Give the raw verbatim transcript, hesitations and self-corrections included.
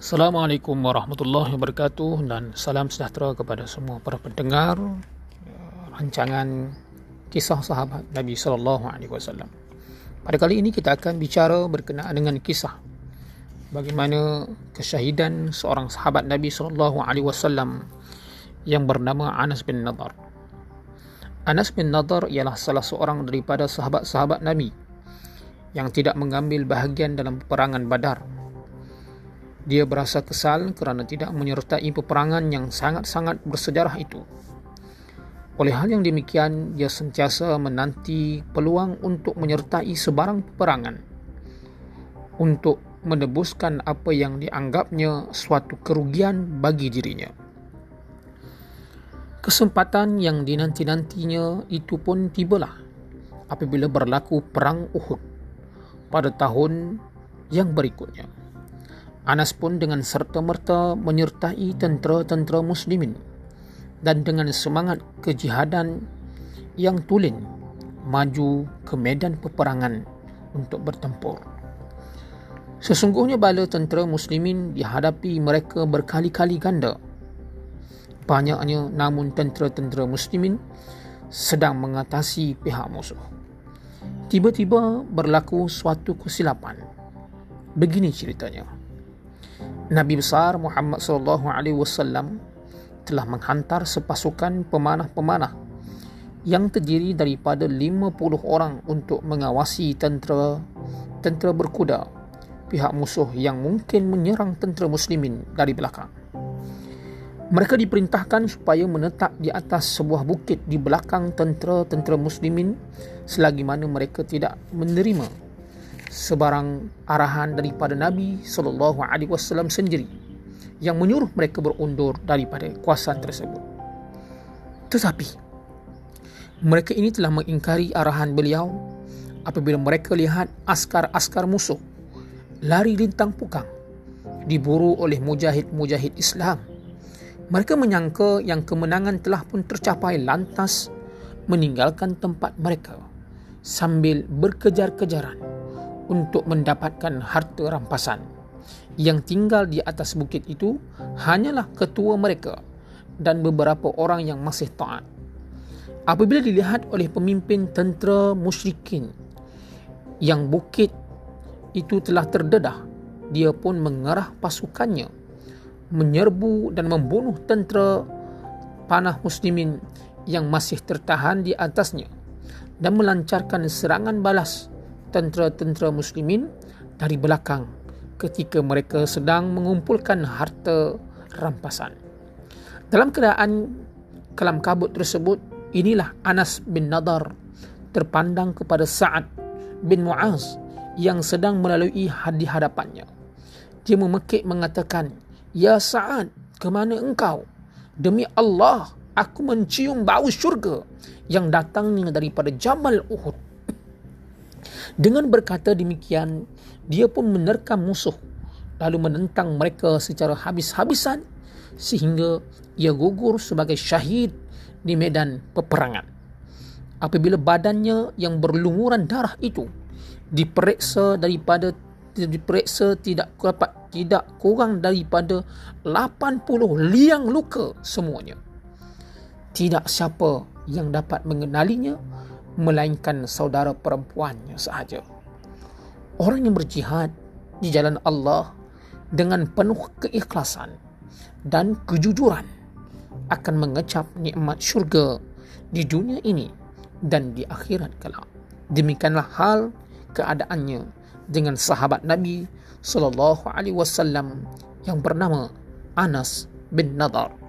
Assalamualaikum warahmatullahi wabarakatuh dan salam sejahtera kepada semua para pendengar rancangan kisah sahabat Nabi Shallallahu Alaihi Wasallam. Pada kali ini kita akan bicara berkenaan dengan kisah bagaimana kesyahidan seorang sahabat Nabi Shallallahu Alaihi Wasallam yang bernama Anas bin Nadhr. Anas bin Nadhr ialah salah seorang daripada sahabat-sahabat Nabi yang tidak mengambil bahagian dalam peperangan Badar. Dia berasa kesal kerana tidak menyertai peperangan yang sangat-sangat bersejarah itu. Oleh hal yang demikian, dia sentiasa menanti peluang untuk menyertai sebarang peperangan untuk menebuskan apa yang dianggapnya suatu kerugian bagi dirinya. Kesempatan yang dinanti-nantinya itu pun tibalah apabila berlaku Perang Uhud pada tahun yang berikutnya. Anas pun dengan serta-merta menyertai tentera-tentera muslimin dan dengan semangat kejihadan yang tulen maju ke medan peperangan untuk bertempur. Sesungguhnya bala tentera muslimin dihadapi mereka berkali-kali ganda. Banyaknya namun tentera-tentera muslimin sedang mengatasi pihak musuh. Tiba-tiba berlaku suatu kesilapan. Begini ceritanya. Nabi besar Muhammad sallallahu alaihi wasallam telah menghantar sepasukan pemanah-pemanah yang terdiri daripada lima puluh orang untuk mengawasi tentera tentera berkuda pihak musuh yang mungkin menyerang tentera muslimin dari belakang. Mereka diperintahkan supaya menetap di atas sebuah bukit di belakang tentera-tentera muslimin selagi mana mereka tidak menerima sebarang arahan daripada Nabi sallallahu alaihi wasallam sendiri yang menyuruh mereka berundur daripada kuasa tersebut. Tetapi, mereka ini telah mengingkari arahan beliau apabila mereka lihat askar-askar musuh lari lintang pukang, diburu oleh mujahid-mujahid Islam. Mereka menyangka yang kemenangan telah pun tercapai lantas meninggalkan tempat mereka sambil berkejar-kejaran untuk mendapatkan harta rampasan. Yang tinggal di atas bukit itu hanyalah ketua mereka dan beberapa orang yang masih taat. Apabila dilihat oleh pemimpin tentera musyrikin yang bukit itu telah terdedah, dia pun mengarah pasukannya menyerbu dan membunuh tentera panah muslimin yang masih tertahan di atasnya dan melancarkan serangan balas tentera-tentera muslimin dari belakang ketika mereka sedang mengumpulkan harta rampasan. Dalam keadaan kelam kabut tersebut, inilah Anas bin Nadhr terpandang kepada Sa'ad bin Mu'az yang sedang melalui di hadapannya. Dia memekik mengatakan, "Ya Sa'ad, ke mana engkau? Demi Allah, aku mencium bau syurga yang datangnya daripada Jamal Uhud." Dengan berkata demikian, dia pun menerkam musuh lalu menentang mereka secara habis-habisan sehingga ia gugur sebagai syahid di medan peperangan. Apabila badannya yang berlumuran darah itu diperiksa daripada diperiksa tidak dapat tidak kurang daripada lapan puluh liang luka semuanya. Tidak siapa yang dapat mengenalinya melainkan saudara perempuannya sahaja. Orang yang berjihad di jalan Allah dengan penuh keikhlasan dan kejujuran akan mengecap nikmat syurga di dunia ini dan di akhirat kelak. Demikianlah hal keadaannya dengan sahabat Nabi sallallahu alaihi wasallam yang bernama Anas bin Nadhr.